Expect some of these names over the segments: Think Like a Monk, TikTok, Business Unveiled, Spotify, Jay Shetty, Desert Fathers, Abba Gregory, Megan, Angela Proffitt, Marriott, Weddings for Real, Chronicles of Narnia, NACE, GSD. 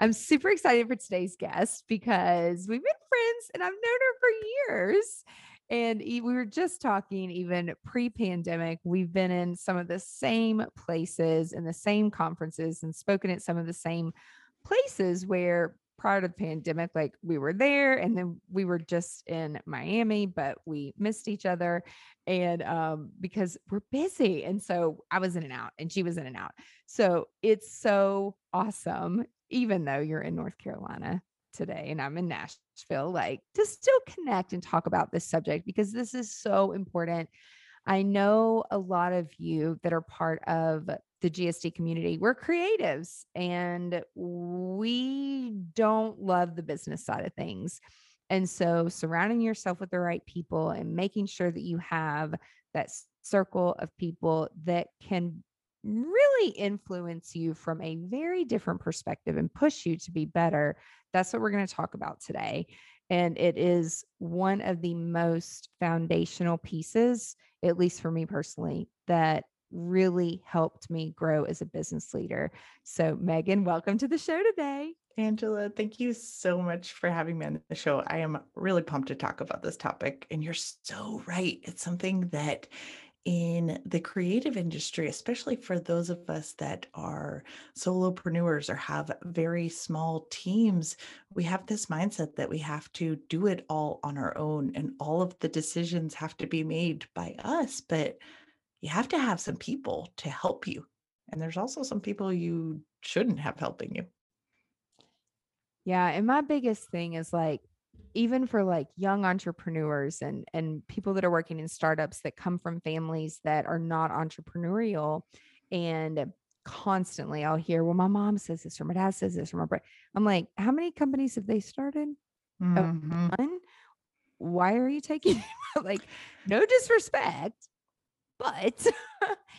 I'm super excited for today's guest because we've been friends and I've known her for years. And we were just talking even pre-pandemic, we've been in some of the same places and the same conferences and spoken at some of the same places where prior to the pandemic, like we were there and then we were just in Miami, but we missed each other and because we're busy. And so I was in and out and she was in and out. So it's so awesome. Even though you're in North Carolina today and I'm in Nashville, like to still connect and talk about this subject because this is so important. I know a lot of you that are part of the GSD community, we're creatives and we don't love the business side of things. And so surrounding yourself with the right people and making sure that you have that circle of people that can really influence you from a very different perspective and push you to be better. That's what we're going to talk about today. And it is one of the most foundational pieces, at least for me personally, that really helped me grow as a business leader. So Megan, welcome to the show today. Angela, thank you so much for having me on the show. I am really pumped to talk about this topic. And you're so right. It's something that in the creative industry, especially for those of us that are solopreneurs or have very small teams, we have this mindset that we have to do it all on our own and all of the decisions have to be made by us, but you have to have some people to help you. And there's also some people you shouldn't have helping you. Yeah. And my biggest thing is like, even for like young entrepreneurs and people that are working in startups that come from families that are not entrepreneurial, and constantly I'll hear, well, my mom says this, or my dad says this, or my brother. I'm like, how many companies have they started? Mm-hmm. Oh, why are you taking like no disrespect, but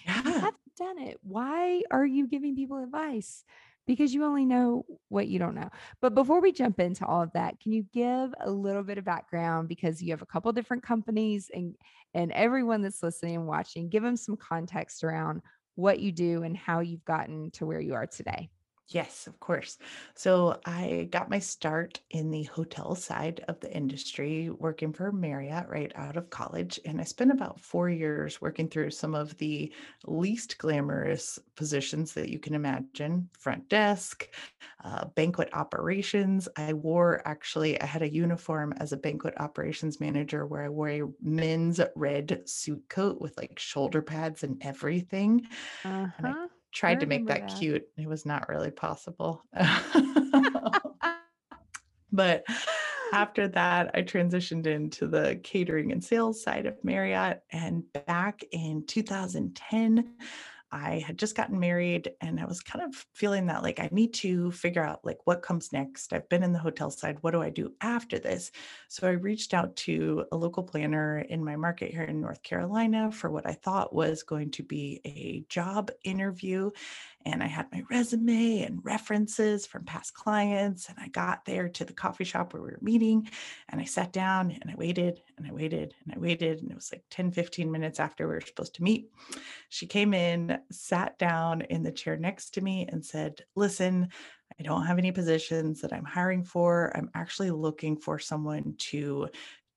yeah. You haven't done it. Why are you giving people advice? Because you only know what you don't know. But before we jump into all of that, can you give a little bit of background because you have a couple different companies and everyone that's listening and watching, give them some context around what you do and how you've gotten to where you are today. Yes, of course. So I got my start in the hotel side of the industry, working for Marriott right out of college. And I spent about 4 years working through some of the least glamorous positions that you can imagine. Front desk, banquet operations. I had a uniform as a banquet operations manager where I wore a men's red suit coat with like shoulder pads and everything. Uh-huh. And I tried to make that cute. It was not really possible. But after that, I transitioned into the catering and sales side of Marriott. And back in 2010, I had just gotten married and I was kind of feeling that like I need to figure out like what comes next. I've been in the hotel side. What do I do after this? So I reached out to a local planner in my market here in North Carolina for what I thought was going to be a job interview. And I had my resume and references from past clients. And I got there to the coffee shop where we were meeting and I sat down and I waited and I waited and I waited. And it was like 10, 15 minutes after we were supposed to meet. She came in, sat down in the chair next to me and said, listen, I don't have any positions that I'm hiring for. I'm actually looking for someone to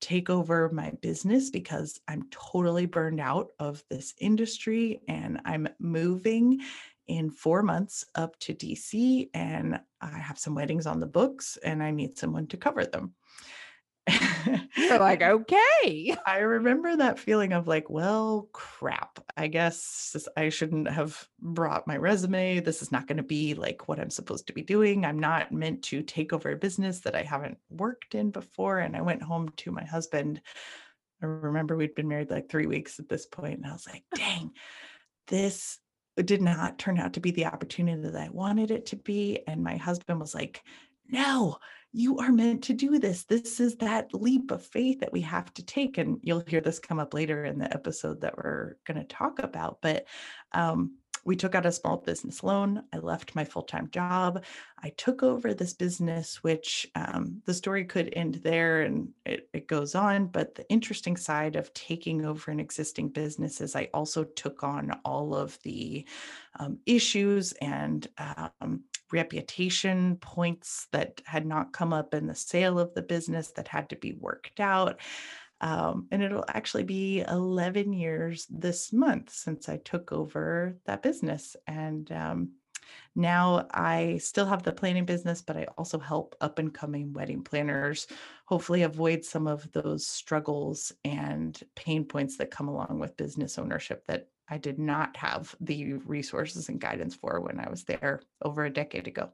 take over my business because I'm totally burned out of this industry and I'm moving in 4 months up to DC and I have some weddings on the books and I need someone to cover them. We're like, okay. I remember that feeling of like, well, crap, I guess I shouldn't have brought my resume. This is not going to be like what I'm supposed to be doing. I'm not meant to take over a business that I haven't worked in before. And I went home to my husband. I remember we'd been married like 3 weeks at this point. And I was like, dang, this did not turn out to be the opportunity that I wanted it to be. And my husband was like, no, you are meant to do this. This is that leap of faith that we have to take. And you'll hear this come up later in the episode that we're going to talk about. But we took out a small business loan. I left my full-time job. I took over this business, which the story could end there and it goes on. But the interesting side of taking over an existing business is I also took on all of the issues and reputation points that had not come up in the sale of the business that had to be worked out. And it'll actually be 11 years this month since I took over that business. And now I still have the planning business, but I also help up and coming wedding planners hopefully avoid some of those struggles and pain points that come along with business ownership that I did not have the resources and guidance for when I was there over a decade ago.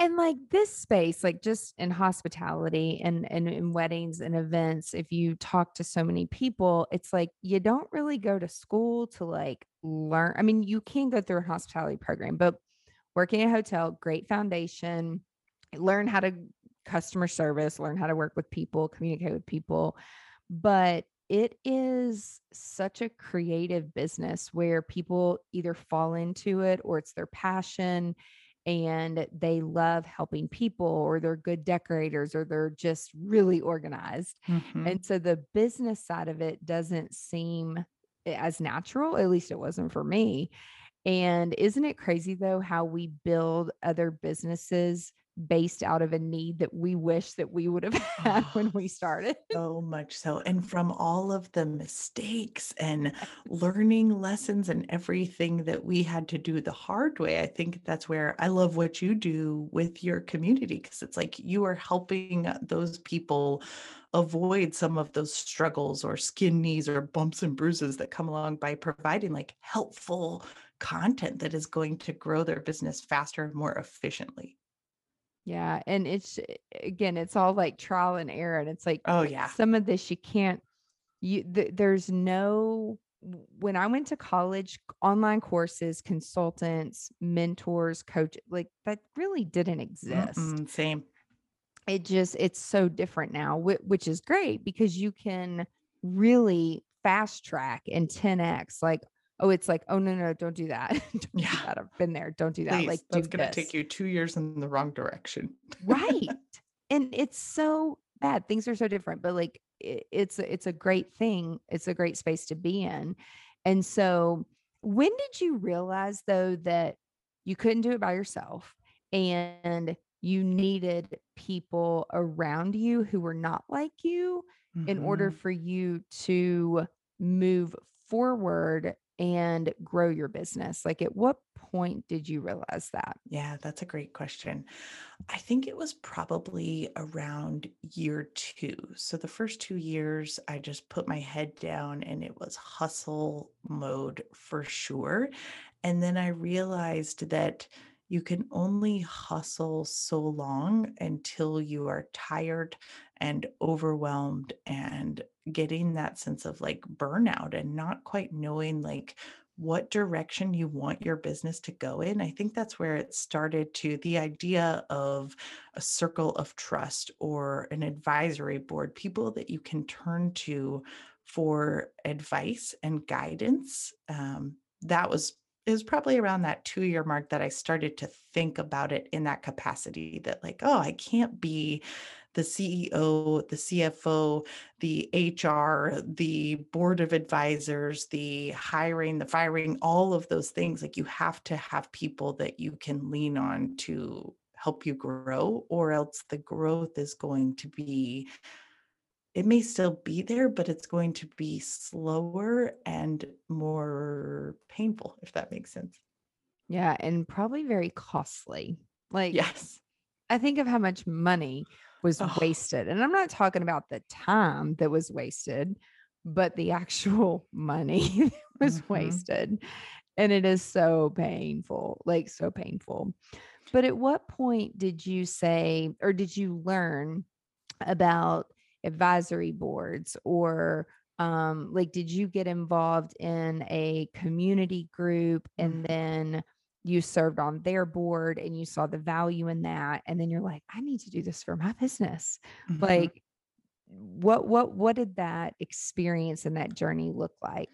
And like this space, like just in hospitality and in weddings and events, if you talk to so many people, it's like, you don't really go to school to like learn. I mean, you can go through a hospitality program, but working at a hotel, great foundation, learn how to customer service, learn how to work with people, communicate with people. But it is such a creative business where people either fall into it or it's their passion and they love helping people or they're good decorators or they're just really organized. Mm-hmm. And so the business side of it doesn't seem as natural, at least it wasn't for me. And isn't it crazy though, how we build other businesses based out of a need that we wish that we would have had when we started. So much so. And from all of the mistakes and learning lessons and everything that we had to do the hard way, I think that's where I love what you do with your community, because it's like you are helping those people avoid some of those struggles or skin knees or bumps and bruises that come along by providing like helpful content that is going to grow their business faster and more efficiently. Yeah. And it's, again, it's all like trial and error. And it's like, oh yeah, some of this you can't, there's no, when I went to college, online courses, consultants, mentors, coach, like that really didn't exist. Mm-mm, same. It's so different now, which is great because you can really fast track and 10X, like, oh, it's like, oh, no, don't do that. Do that. I've been there. Don't do that. Please, like, that's going to take you 2 years in the wrong direction. Right. And it's so bad. Things are so different, but like, it's a great thing. It's a great space to be in. And so when did you realize though, that you couldn't do it by yourself and you needed people around you who were not like you mm-hmm. in order for you to move forward and grow your business? Like at what point did you realize that? Yeah, that's a great question. I think it was probably around year 2. So the first 2 years, I just put my head down and it was hustle mode for sure. And then I realized that you can only hustle so long until you are tired and overwhelmed and getting that sense of like burnout and not quite knowing like what direction you want your business to go in. I think that's where it started to the idea of a circle of trust or an advisory board, people that you can turn to for advice and guidance. It was probably around that 2-year mark that I started to think about it in that capacity that like, oh, I can't be the CEO, the CFO, the HR, the board of advisors, the hiring, the firing, all of those things. Like you have to have people that you can lean on to help you grow, or else the growth is going to be, it may still be there, but it's going to be slower and more painful, if that makes sense. Yeah. And probably very costly. Like, yes, I think of how much money was wasted. And I'm not talking about the time that was wasted, but the actual money was wasted. And it is so painful, like so painful. But at what point did you say, or did you learn about advisory boards, or like, did you get involved in a community group and then you served on their board and you saw the value in that? And then you're like, I need to do this for my business. Like what did that experience and that journey look like?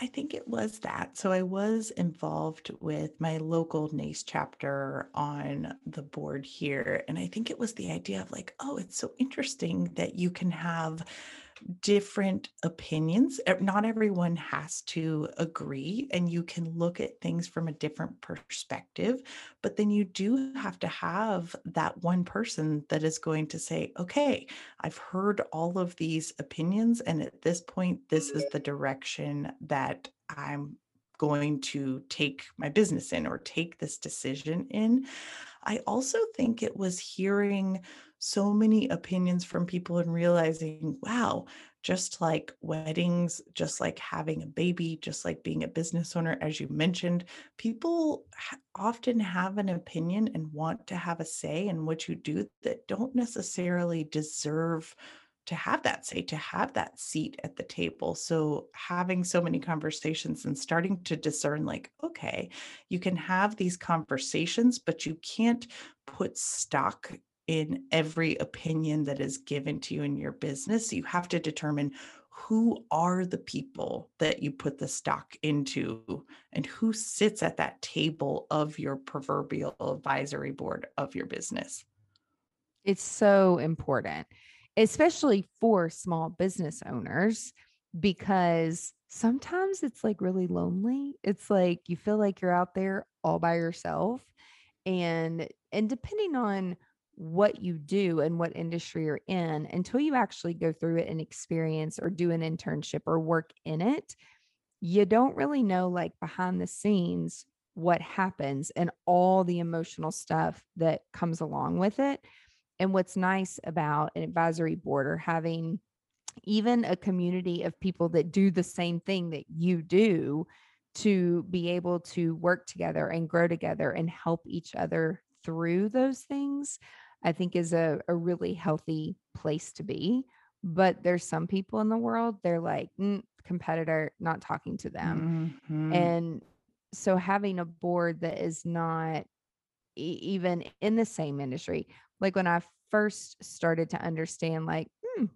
I think it was that. So I was involved with my local NACE chapter on the board here. And I think it was the idea of like, oh, it's so interesting that you can have different opinions. Not everyone has to agree, and you can look at things from a different perspective, but then you do have to have that one person that is going to say, okay, I've heard all of these opinions, and at this point, this is the direction that I'm going to take my business in, or take this decision in. I also think it was hearing so many opinions from people and realizing, wow, just like weddings, just like having a baby, just like being a business owner, as you mentioned, people often have an opinion and want to have a say in what you do that don't necessarily deserve to have that say, to have that seat at the table. So having so many conversations and starting to discern like, okay, you can have these conversations, but you can't put stock in every opinion that is given to you in your business. You have to determine who are the people that you put the stock into and who sits at that table of your proverbial advisory board of your business. It's so important, especially for small business owners, because sometimes it's like really lonely. It's like you feel like you're out there all by yourself, and depending on what you do and what industry you're in, until you actually go through it and experience or do an internship or work in it, you don't really know, like behind the scenes, what happens and all the emotional stuff that comes along with it. And what's nice about an advisory board, or having even a community of people that do the same thing that you do, to be able to work together and grow together and help each other through those things, I think is a really healthy place to be. But there's some people in the world, they're like, competitor, not talking to them. And so having a board that is not even in the same industry, like when I first started to understand, like,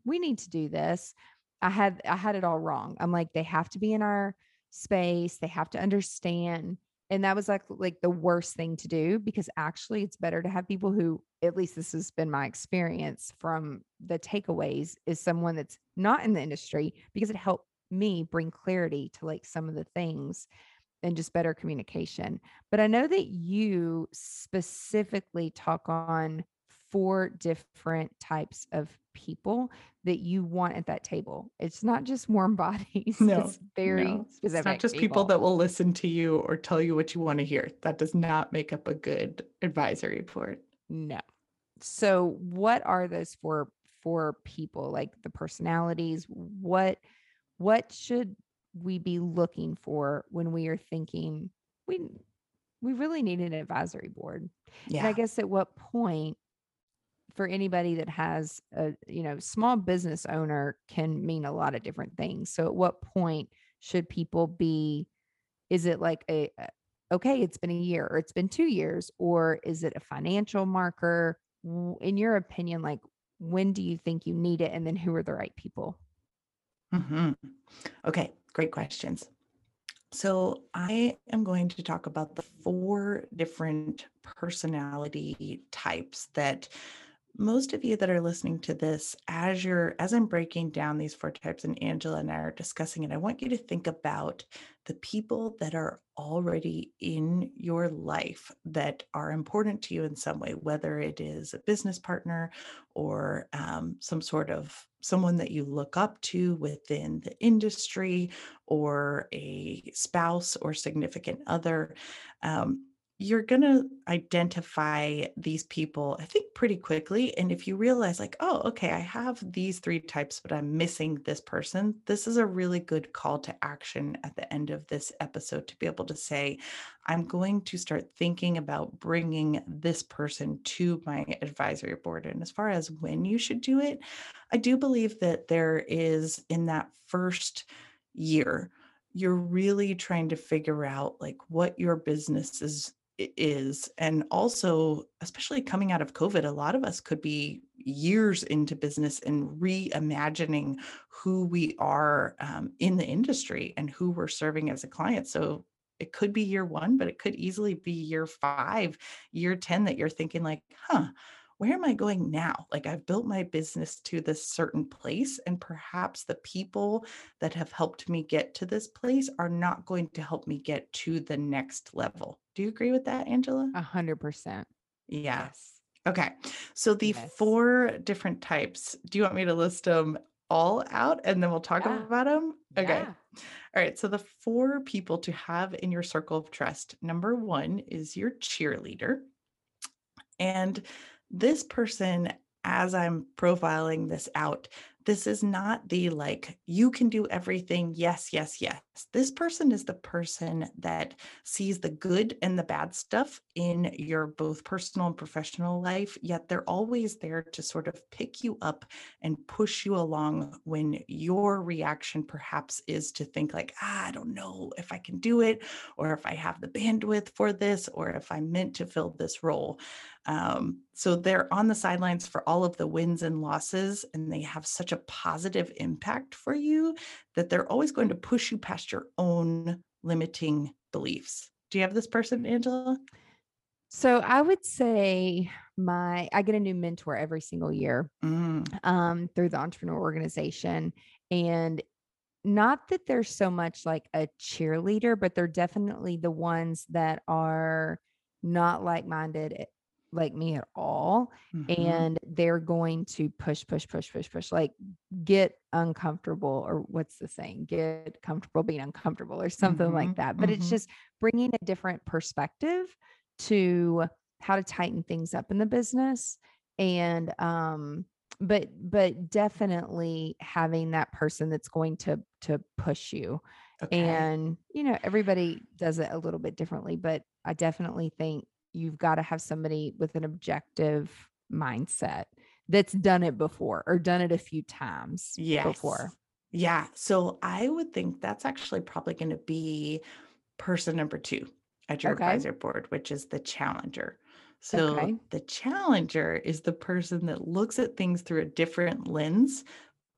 we need to do this, I had it all wrong. I'm like, they have to be in our space. They have to understand. And that was like the worst thing to do, because actually it's better to have people who, at least this has been my experience from the takeaways, is someone that's not in the industry, because it helped me bring clarity to like some of the things and just better communication. But I know that you specifically talk on 4 different types of people that you want at that table. It's not just warm bodies. No, it's very specific. It's not just people that will listen to you or tell you what you want to hear. That does not make up a good advisory board. No. So what are those for people, like the personalities? What should we be looking for when we are thinking we really need an advisory board? Yeah. And I guess at what point, for anybody that has a, small business owner can mean a lot of different things. So at what point should people be, is it like okay, it's been a year, or it's been 2 years, or is it a financial marker? In your opinion, like, when do you think you need it? And then who are the right people? Okay. Great questions. So I am going to talk about the 4 different personality types that most of you that are listening to this, as I'm breaking down these 4 types and Angela and I are discussing it, I want you to think about the people that are already in your life that are important to you in some way, whether it is a business partner or some sort of someone that you look up to within the industry, or a spouse or significant other. you're going to identify these people, I think, pretty quickly. And if you realize like, oh, okay, I have these three types, but I'm missing this person, this is a really good call to action at the end of this episode to be able to say, I'm going to start thinking about bringing this person to my advisory board. And as far as when you should do it, I do believe that there is, in that first year, you're really trying to figure out like what your business is. And also, especially coming out of COVID, a lot of us could be years into business and reimagining who we are in the industry and who we're serving as a client. So it could be year one, but it could easily be year 5, year 10 that you're thinking like, where am I going now? Like, I've built my business to this certain place, and perhaps the people that have helped me get to this place are not going to help me get to the next level. Do you agree with that, Angela? 100%. Yes. Okay. So the four different types, do you want me to list them all out and then we'll talk about them? Okay. Yeah. All right. So the 4 people to have in your circle of trust. Number 1 is your cheerleader. And this person, as I'm profiling this out, this is not the like, you can do everything. Yes, yes, yes. This person is the person that sees the good and the bad stuff in your both personal and professional life, yet they're always there to sort of pick you up and push you along when your reaction perhaps is to think like, I don't know if I can do it, or if I have the bandwidth for this, or if I'm meant to fill this role. So they're on the sidelines for all of the wins and losses, and they have such a positive impact for you that they're always going to push you past your own limiting beliefs. Do you have this person, Angela? So I would say I get a new mentor every single year through the entrepreneur organization. And not that there's so much like a cheerleader, but they're definitely the ones that are not like-minded like me at all. Mm-hmm. And they're going to push, like get uncomfortable, or what's the saying? Get comfortable being uncomfortable or something like that. But it's just bringing a different perspective to how to tighten things up in the business. And, but definitely having that person that's going to push you. Okay. And, everybody does it a little bit differently, but I definitely think you've got to have somebody with an objective mindset that's done it before or done it a few times before. Yeah. So I would think that's actually probably going to be person number 2 at your advisor board, which is the challenger. So the challenger is the person that looks at things through a different lens,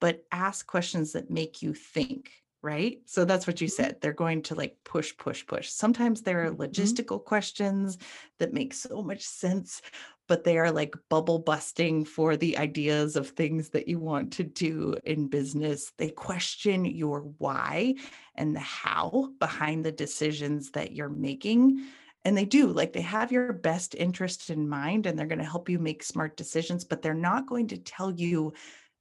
but asks questions that make you think. Right? So that's what you said. They're going to like push. Sometimes there are logistical questions that make so much sense, but they are like bubble busting for the ideas of things that you want to do in business. They question your why and the how behind the decisions that you're making. And they do, like, they have your best interest in mind, and they're going to help you make smart decisions, but they're not going to tell you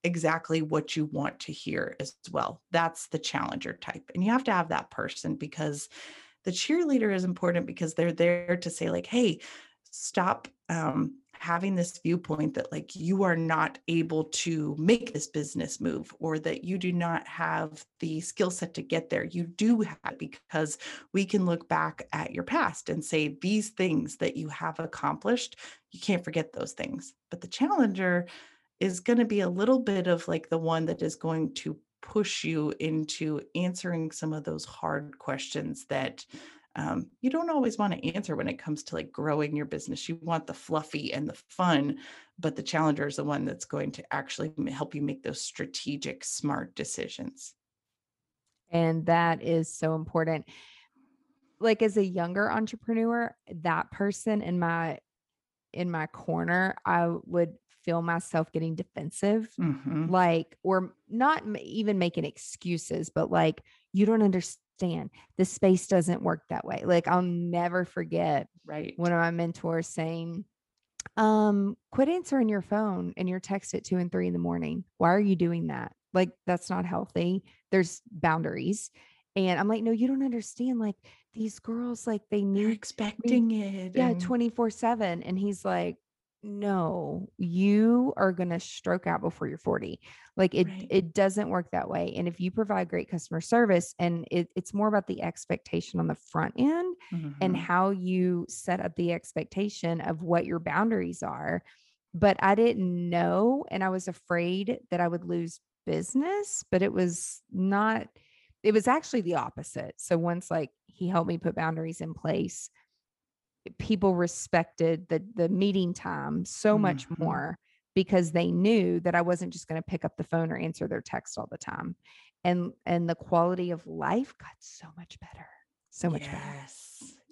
exactly what you want to hear as well. That's the challenger type. And you have to have that person, because the cheerleader is important because they're there to say like, hey, stop having this viewpoint that like you are not able to make this business move, or that you do not have the skill set to get there. You do have, because we can look back at your past and say these things that you have accomplished, you can't forget those things. But the challenger is going to be a little bit of like the one that is going to push you into answering some of those hard questions that you don't always want to answer when it comes to like growing your business. You want the fluffy and the fun, but the challenger is the one that's going to actually help you make those strategic, smart decisions. And that is so important. Like, as a younger entrepreneur, that person in my corner, I would feel myself getting defensive, like, or not even making excuses, but like, you don't understand, the space doesn't work that way. Like, I'll never forget one of my mentors saying, quit answering your phone and your text at 2 and 3 in the morning. Why are you doing that? Like, that's not healthy. There's boundaries. And I'm like, no, you don't understand. Like these girls, like they need, they're expecting it. Yeah. 24/7. And he's like, no, you are going to stroke out before you're 40. Like it doesn't work that way. And if you provide great customer service, and it's more about the expectation on the front end and how you set up the expectation of what your boundaries are. But I didn't know. And I was afraid that I would lose business, but it was not, it was actually the opposite. So once like he helped me put boundaries in place, people respected the meeting time so much more because they knew that I wasn't just going to pick up the phone or answer their text all the time. And the quality of life got so much better, so much better.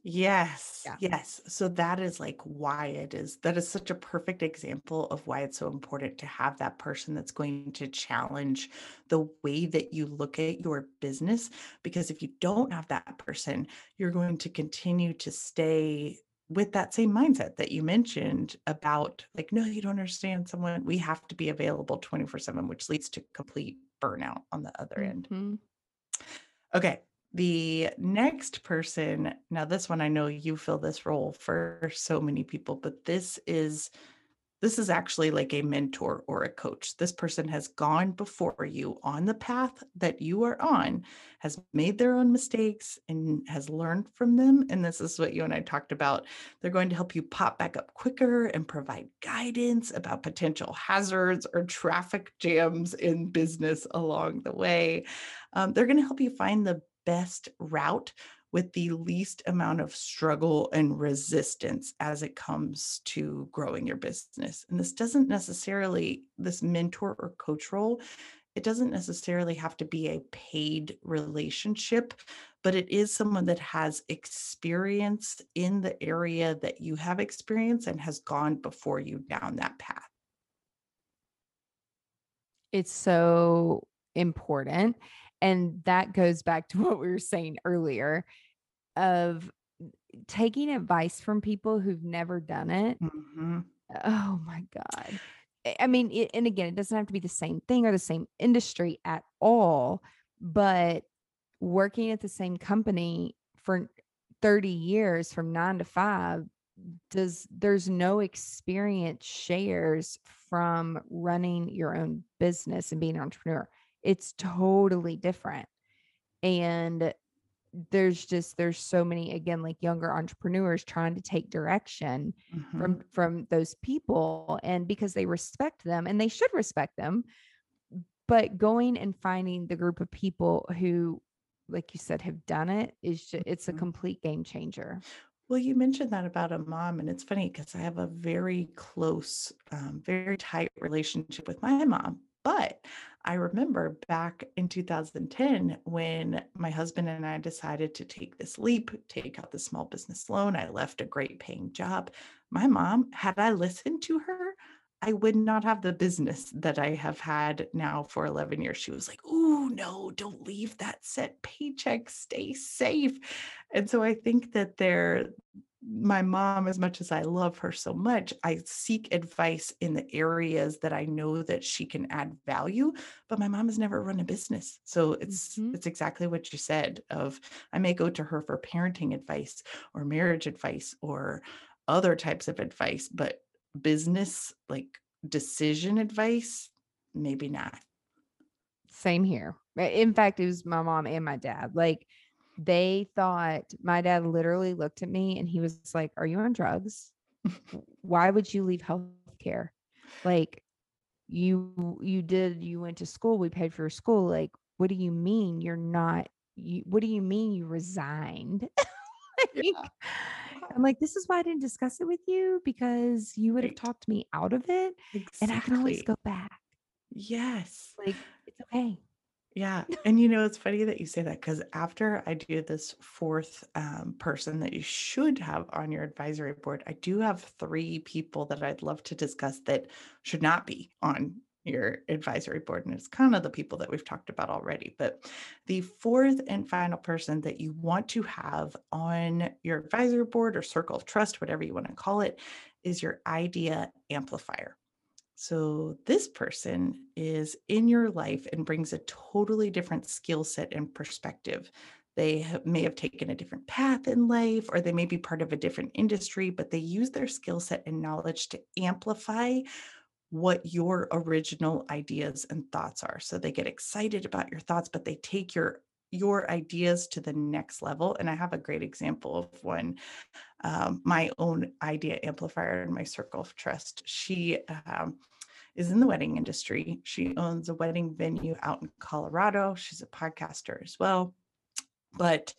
Yes. Yeah. Yes. So that is like why it is, that is such a perfect example of why it's so important to have that person that's going to challenge the way that you look at your business. Because if you don't have that person, you're going to continue to stay with that same mindset that you mentioned about like, no, you don't understand someone. We have to be available 24/7, which leads to complete burnout on the other end. Okay. The next person, now this one, I know you fill this role for so many people, but this is actually like a mentor or a coach. This person has gone before you on the path that you are on, has made their own mistakes and has learned from them. And this is what you and I talked about. They're going to help you pop back up quicker and provide guidance about potential hazards or traffic jams in business along the way. They're going to help you find the best route with the least amount of struggle and resistance as it comes to growing your business. And this doesn't necessarily, this mentor or coach role, it doesn't necessarily have to be a paid relationship, but it is someone that has experience in the area that you have experience and has gone before you down that path. It's so important. And that goes back to what we were saying earlier of taking advice from people who've never done it. Oh my God. I mean, and again, it doesn't have to be the same thing or the same industry at all, but working at the same company for 30 years from 9 to 5, there's no experience shares from running your own business and being an entrepreneur. It's totally different. And there's so many, again, like younger entrepreneurs trying to take direction from those people, and because they respect them and they should respect them, but going and finding the group of people who, like you said, have done it is just, it's a complete game changer. Well, you mentioned that about a mom, and it's funny because I have a very close, very tight relationship with my mom. But I remember back in 2010 when my husband and I decided to take this leap, take out the small business loan. I left a great paying job. My mom, had I listened to her, I would not have the business that I have had now for 11 years. She was like, "Oh no, don't leave that set paycheck, stay safe." And so I think that my mom, as much as I love her so much, I seek advice in the areas that I know that she can add value, but my mom has never run a business. So it's exactly what you said of, I may go to her for parenting advice or marriage advice or other types of advice, but business, like decision advice, maybe not. Same here. In fact, it was my mom and my dad. Like, they thought, my dad literally looked at me and he was like, "Are you on drugs? Why would you leave healthcare? Like you went to school, we paid for your school. Like, what do you mean what do you mean you resigned?" I'm like, this is why I didn't discuss it with you, because you would have talked me out of it. Exactly. And I can always go back. Yes. Like, it's okay. Yeah. And it's funny that you say that, because after I do this fourth person that you should have on your advisory board, I do have 3 people that I'd love to discuss that should not be on your advisory board. And it's kind of the people that we've talked about already. But the fourth and final person that you want to have on your advisory board or circle of trust, whatever you want to call it, is your idea amplifier. So this person is in your life and brings a totally different skill set and perspective. They may have taken a different path in life, or they may be part of a different industry, but they use their skill set and knowledge to amplify what your original ideas and thoughts are. So they get excited about your thoughts, but they take your ideas to the next level. And I have a great example of one, my own idea amplifier in my circle of trust. She is in the wedding industry. She owns a wedding venue out in Colorado. She's a podcaster as well. But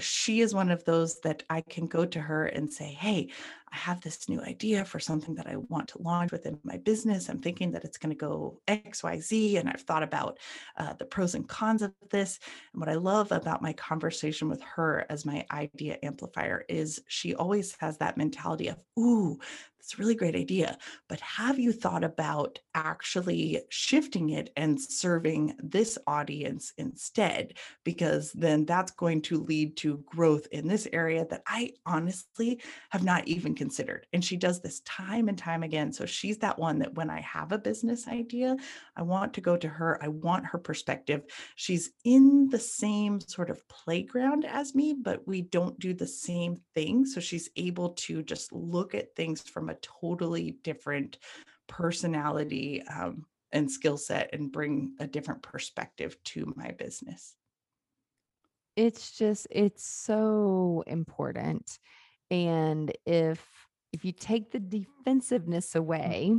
she is one of those that I can go to her and say, hey, I have this new idea for something that I want to launch within my business. I'm thinking that it's going to go X, Y, Z. And I've thought about the pros and cons of this. And what I love about my conversation with her as my idea amplifier is she always has that mentality of, ooh, it's a really great idea, but have you thought about actually shifting it and serving this audience instead? Because then that's going to lead to growth in this area that I honestly have not even considered. And she does this time and time again. So she's that one that when I have a business idea, I want to go to her. I want her perspective. She's in the same sort of playground as me, but we don't do the same thing. So she's able to just look at things from a totally different personality and skill set and bring a different perspective to my business. It's so important. And if you take the defensiveness away,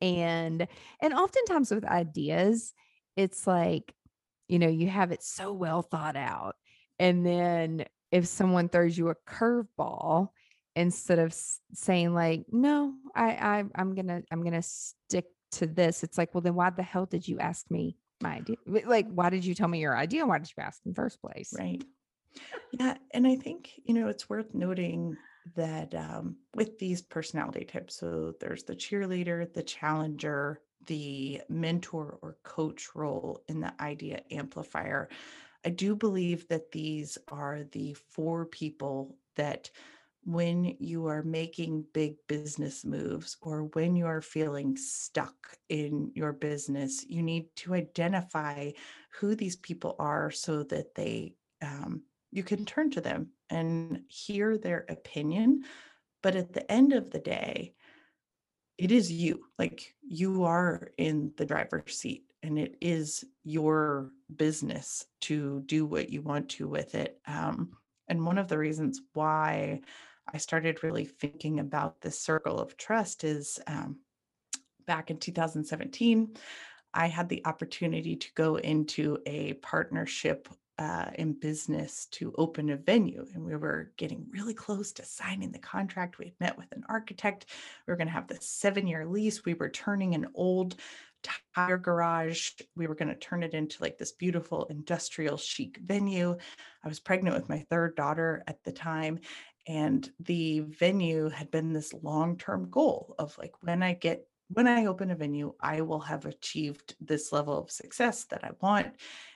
and oftentimes with ideas, it's like, you know, you have it so well thought out. And then if someone throws you a curveball, instead of saying like, no, I'm going to stick to this. It's like, well, then why the hell did you ask me my idea? Like, why did you tell me your idea? Why did you ask in the first place? Right. Yeah. And I think, you know, it's worth noting that with these personality types, so there's the cheerleader, the challenger, the mentor or coach role, and the idea amplifier. I do believe that these are the four people that when you are making big business moves or when you are feeling stuck in your business, you need to identify who these people are so that they, you can turn to them and hear their opinion. But at the end of the day, it is you, like you are in the driver's seat and it is your business to do what you want to with it. And one of the reasons why I started really thinking about this circle of trust is back in 2017, I had the opportunity to go into a partnership in business to open a venue. And we were getting really close to signing the contract. We had met with an architect. We were going to have this 7-year lease. We were turning an old tire garage. We were going to turn it into like this beautiful industrial chic venue. I was pregnant with my third daughter at the time. And the venue had been this long-term goal of like, when I open a venue, I will have achieved this level of success that I want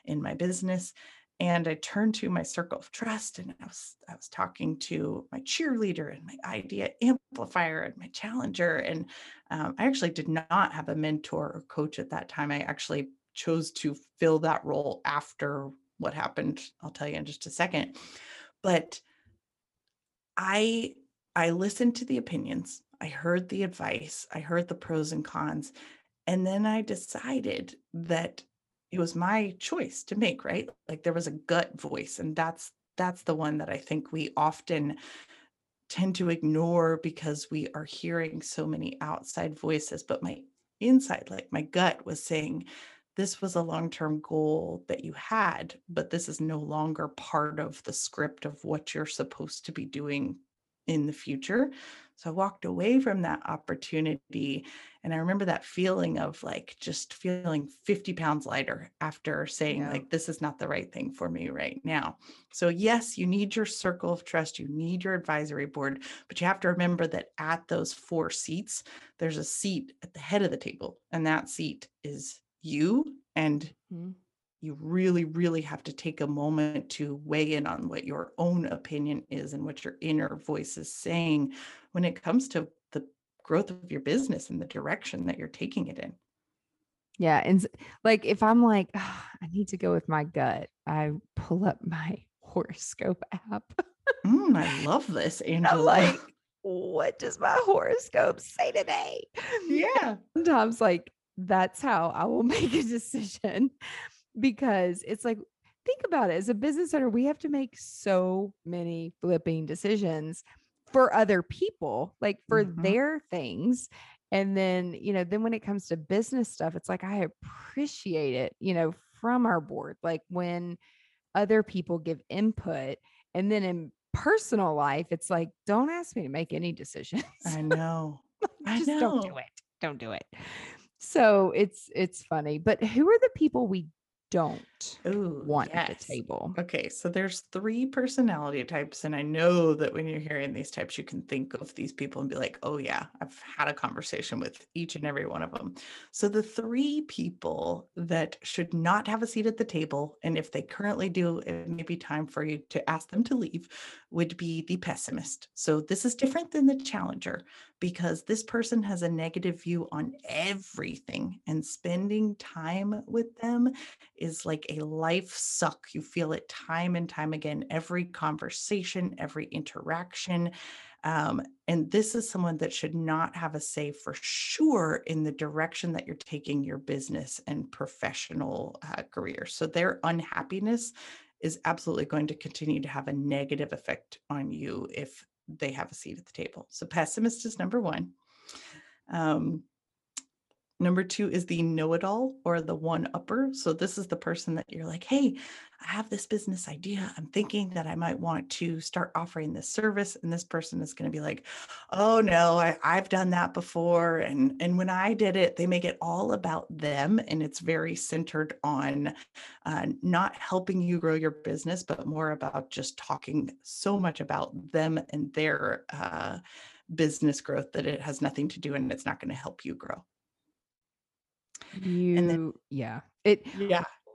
in my business. And I turned to my circle of trust and I was talking to my cheerleader and my idea amplifier and my challenger. And I actually did not have a mentor or coach at that time. I actually chose to fill that role after what happened. I'll tell you in just a second. But I listened to the opinions. I heard the advice. I heard the pros and cons. And then I decided that it was my choice to make, right? Like there was a gut voice, and that's the one that I think we often tend to ignore because we are hearing so many outside voices. But my inside, like my gut was saying, this was a long-term goal that you had, but this is no longer part of the script of what you're supposed to be doing in the future. So I walked away from that opportunity. And I remember that feeling of like, just feeling 50 pounds lighter after saying like, this is not the right thing for me right now. So yes, you need your circle of trust. You need your advisory board, but you have to remember that at those four seats, there's a seat at the head of the table. And that seat is you. And you really, really have to take a moment to weigh in on what your own opinion is and what your inner voice is saying when it comes to growth of your business and the direction that you're taking it in. Yeah. And like, if I'm like, oh, I need to go with my gut, I pull up my horoscope app. I love this. Angela. I'm like, what does my horoscope say today? Yeah. Sometimes like, that's how I will make a decision, because it's like, think about it, as a business owner, we have to make so many flipping decisions for other people, like for their things. And then, you know, then when it comes to business stuff, it's like, I appreciate it, you know, from our board, like when other people give input. And then in personal life, it's like, don't ask me to make any decisions. I know. Just don't do it. Don't do it. So it's funny, but who are the people we don't want at the table? Okay. So there's 3 personality types. And I know that when you're hearing these types, you can think of these people and be like, oh yeah, I've had a conversation with each and every one of them. So the 3 people that should not have a seat at the table, and if they currently do, it may be time for you to ask them to leave, would be the pessimist. So this is different than the challenger, because this person has a negative view on everything, and spending time with them is like a life suck. You feel it time and time again, every conversation, every interaction. And this is someone that should not have a say for sure in the direction that you're taking your business and professional career. So their unhappiness is absolutely going to continue to have a negative effect on you if they have a seat at the table. So pessimist is number 1. Number 2 is the know-it-all or the one-upper. So this is the person that you're like, hey, I have this business idea. I'm thinking that I might want to start offering this service. And this person is going to be like, oh no, I've done that before. And when I did it, they make it all about them. And it's very centered on not helping you grow your business, but more about just talking so much about them and their business growth that it has nothing to do, and it's not going to help you grow.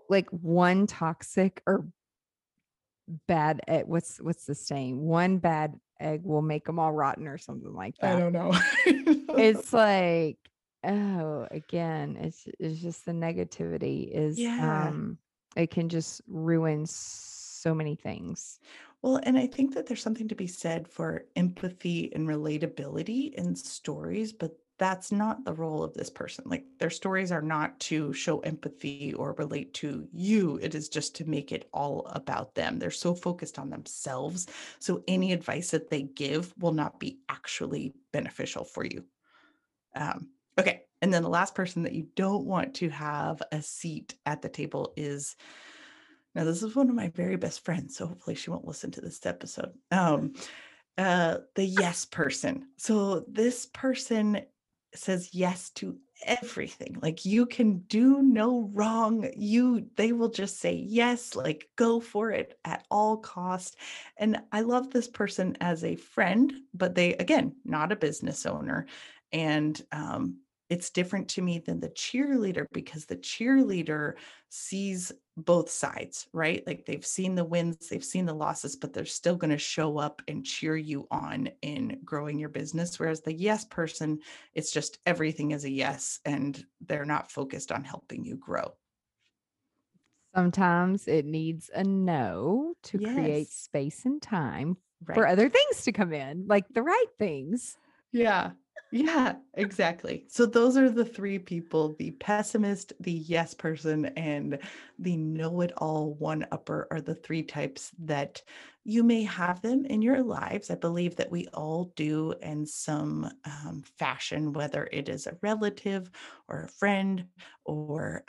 Like one toxic or bad egg, what's the saying? One bad egg will make them all rotten or something like that. I don't know. It's like, oh, again, it's just the negativity is, it can just ruin so many things. Well, and I think that there's something to be said for empathy and relatability in stories, but that's not the role of this person. Like, their stories are not to show empathy or relate to you. It is just to make it all about them. They're so focused on themselves. So any advice that they give will not be actually beneficial for you. Okay. And then the last person that you don't want to have a seat at the table is, now this is one of my very best friends, so hopefully she won't listen to this episode. The yes person. So this person says yes to everything. Like, you can do no wrong. They will just say yes, like go for it at all cost. And I love this person as a friend, but they, again, not a business owner. And, it's different to me than the cheerleader, because the cheerleader sees both sides, right? Like, they've seen the wins, they've seen the losses, but they're still going to show up and cheer you on in growing your business. Whereas the yes person, it's just everything is a yes, and they're not focused on helping you grow. Sometimes it needs a no to create space and time for other things to come in, like the right things. Yeah. Yeah, exactly. So those are the 3 people: the pessimist, the yes person, and the know-it-all one-upper are the 3 types that you may have them in your lives. I believe that we all do in some fashion, whether it is a relative or a friend or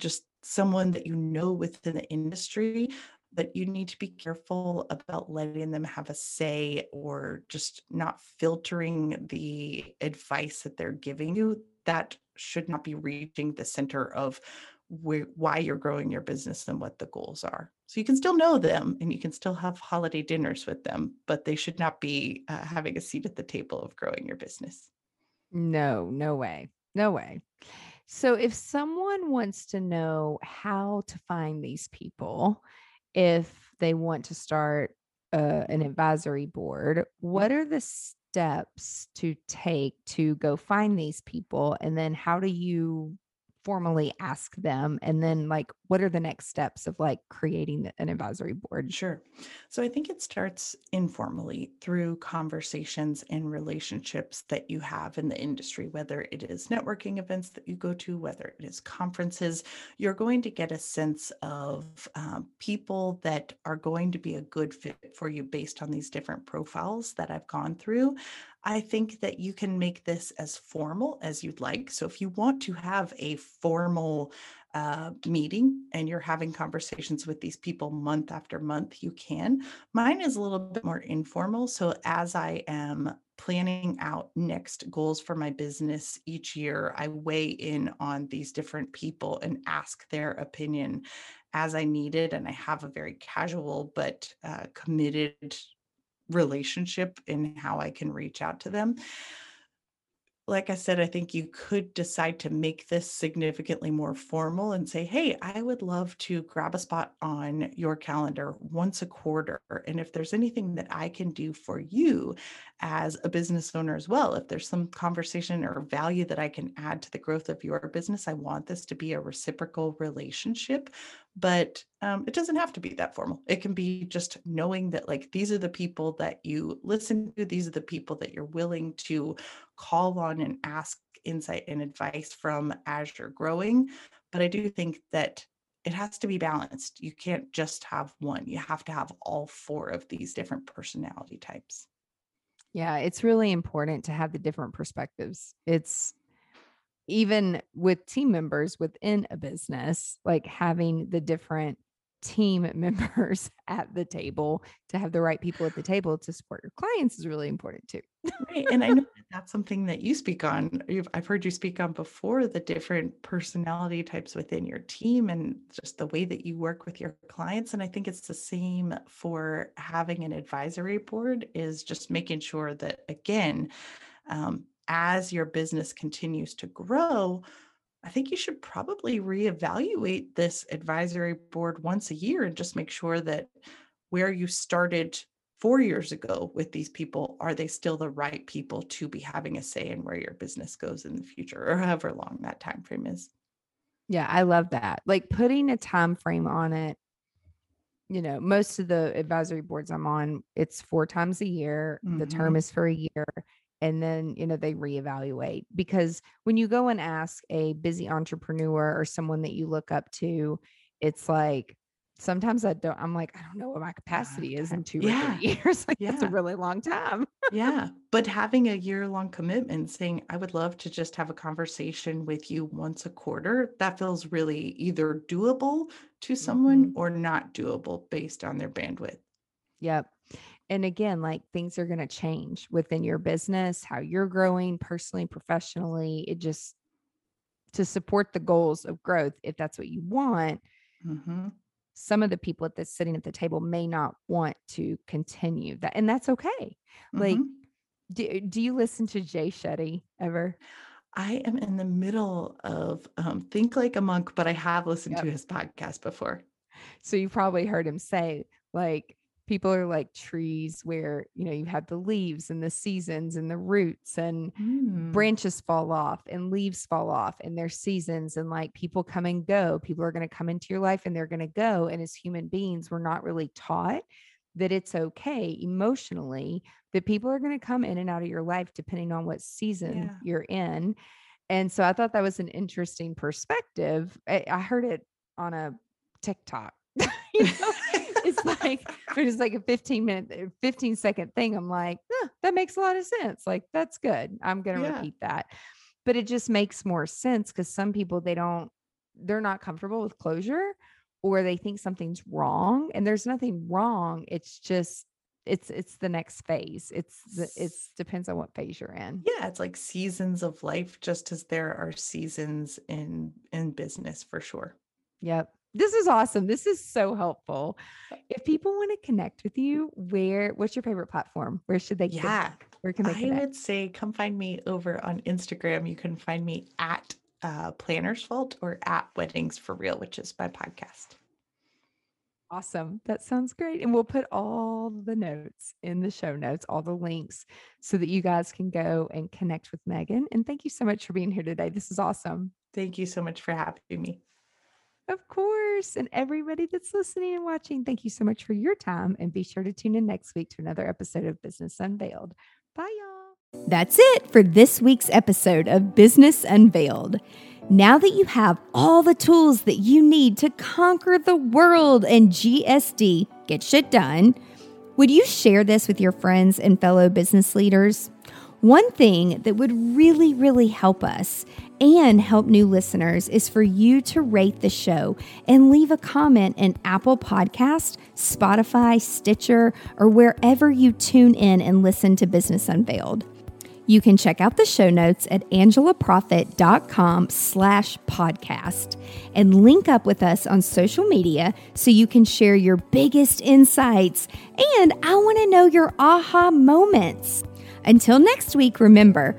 just someone that you know within the industry. But you need to be careful about letting them have a say or just not filtering the advice that they're giving you. That should not be reaching the center of why you're growing your business and what the goals are. So you can still know them and you can still have holiday dinners with them, but they should not be having a seat at the table of growing your business. No, no way. No way. So if someone wants to know how to find these people, if they want to start an advisory board, what are the steps to take to go find these people? And then how do you formally ask them? And then like, what are the next steps of like creating an advisory board? Sure. So I think it starts informally through conversations and relationships that you have in the industry, whether it is networking events that you go to, whether it is conferences, you're going to get a sense of people that are going to be a good fit for you based on these different profiles that I've gone through. I think that you can make this as formal as you'd like. So if you want to have a formal meeting and you're having conversations with these people month after month, you can. Mine is a little bit more informal. So as I am planning out next goals for my business each year, I weigh in on these different people and ask their opinion as I need it. And I have a very casual but committed relationship and how I can reach out to them. Like I said, I think you could decide to make this significantly more formal and say, hey, I would love to grab a spot on your calendar once a quarter. And if there's anything that I can do for you as a business owner as well, if there's some conversation or value that I can add to the growth of your business, I want this to be a reciprocal relationship. But it doesn't have to be that formal. It can be just knowing that like, these are the people that you listen to. These are the people that you're willing to call on and ask insight and advice from as you're growing. But I do think that it has to be balanced. You can't just have one. You have to have all four of these different personality types. Yeah, it's really important to have the different perspectives. It's even with team members within a business, like having the different team members at the table to have the right people at the table to support your clients is really important too. Right. And I know that's something that you speak on. I've heard you speak on before, the different personality types within your team and just the way that you work with your clients. And I think it's the same for having an advisory board, is just making sure that, again, as your business continues to grow, I think you should probably reevaluate this advisory board once a year and just make sure that where you started 4 years ago with these people, are they still the right people to be having a say in where your business goes in the future, or however long that time frame is. Yeah, I love that. Like putting a time frame on it. You know, most of the advisory boards I'm on, it's 4 times a year. Mm-hmm. The term is for a year. And then, you know, they reevaluate, because when you go and ask a busy entrepreneur or someone that you look up to, it's like, sometimes I'm like, I don't know what my capacity is in 2 or 3 years. Like, that's a really long time. Yeah. But having a year-long commitment saying, I would love to just have a conversation with you once a quarter, that feels really either doable to someone or not doable based on their bandwidth. Yep. And again, like things are going to change within your business, how you're growing personally, professionally. It just, to support the goals of growth, if that's what you want, some of the people that's sitting at the table may not want to continue that. And that's okay. Like, do you listen to Jay Shetty ever? I am in the middle of Think Like a Monk, but I have listened to his podcast before. So you probably heard him say, like, people are like trees where, you know, you have the leaves and the seasons and the roots, and branches fall off and leaves fall off and their seasons, and like people come and go. People are going to come into your life and they're going to go. And as human beings, we're not really taught that it's okay emotionally that people are going to come in and out of your life depending on what season you're in. And so I thought that was an interesting perspective. I heard it on a TikTok. You know? It's like, it's like a 15 second thing. I'm like, that makes a lot of sense. Like, that's good. I'm going to repeat that. But it just makes more sense, because some people, they're not comfortable with closure, or they think something's wrong, and there's nothing wrong. It's just, it's the next phase. It's depends on what phase you're in. Yeah. It's like seasons of life, just as there are seasons in business, for sure. Yep. This is awesome. This is so helpful. If people want to connect with you, what's your favorite platform? Where should they connect? Where can they connect? I would say come find me over on Instagram. You can find me at Planners Fault or at Weddings for Real, which is my podcast. Awesome. That sounds great. And we'll put all the notes in the show notes, all the links, so that you guys can go and connect with Megan. And thank you so much for being here today. This is awesome. Thank you so much for having me. Of course. And everybody that's listening and watching, thank you so much for your time. And be sure to tune in next week to another episode of Business Unveiled. Bye, y'all. That's it for this week's episode of Business Unveiled. Now that you have all the tools that you need to conquer the world and GSD, get shit done, would you share this with your friends and fellow business leaders? One thing that would really, really help us and help new listeners is for you to rate the show and leave a comment in Apple Podcasts, Spotify, Stitcher, or wherever you tune in and listen to Business Unveiled. You can check out the show notes at angelaproffitt.com/podcast and link up with us on social media so you can share your biggest insights. And I want to know your aha moments. Until next week, remember,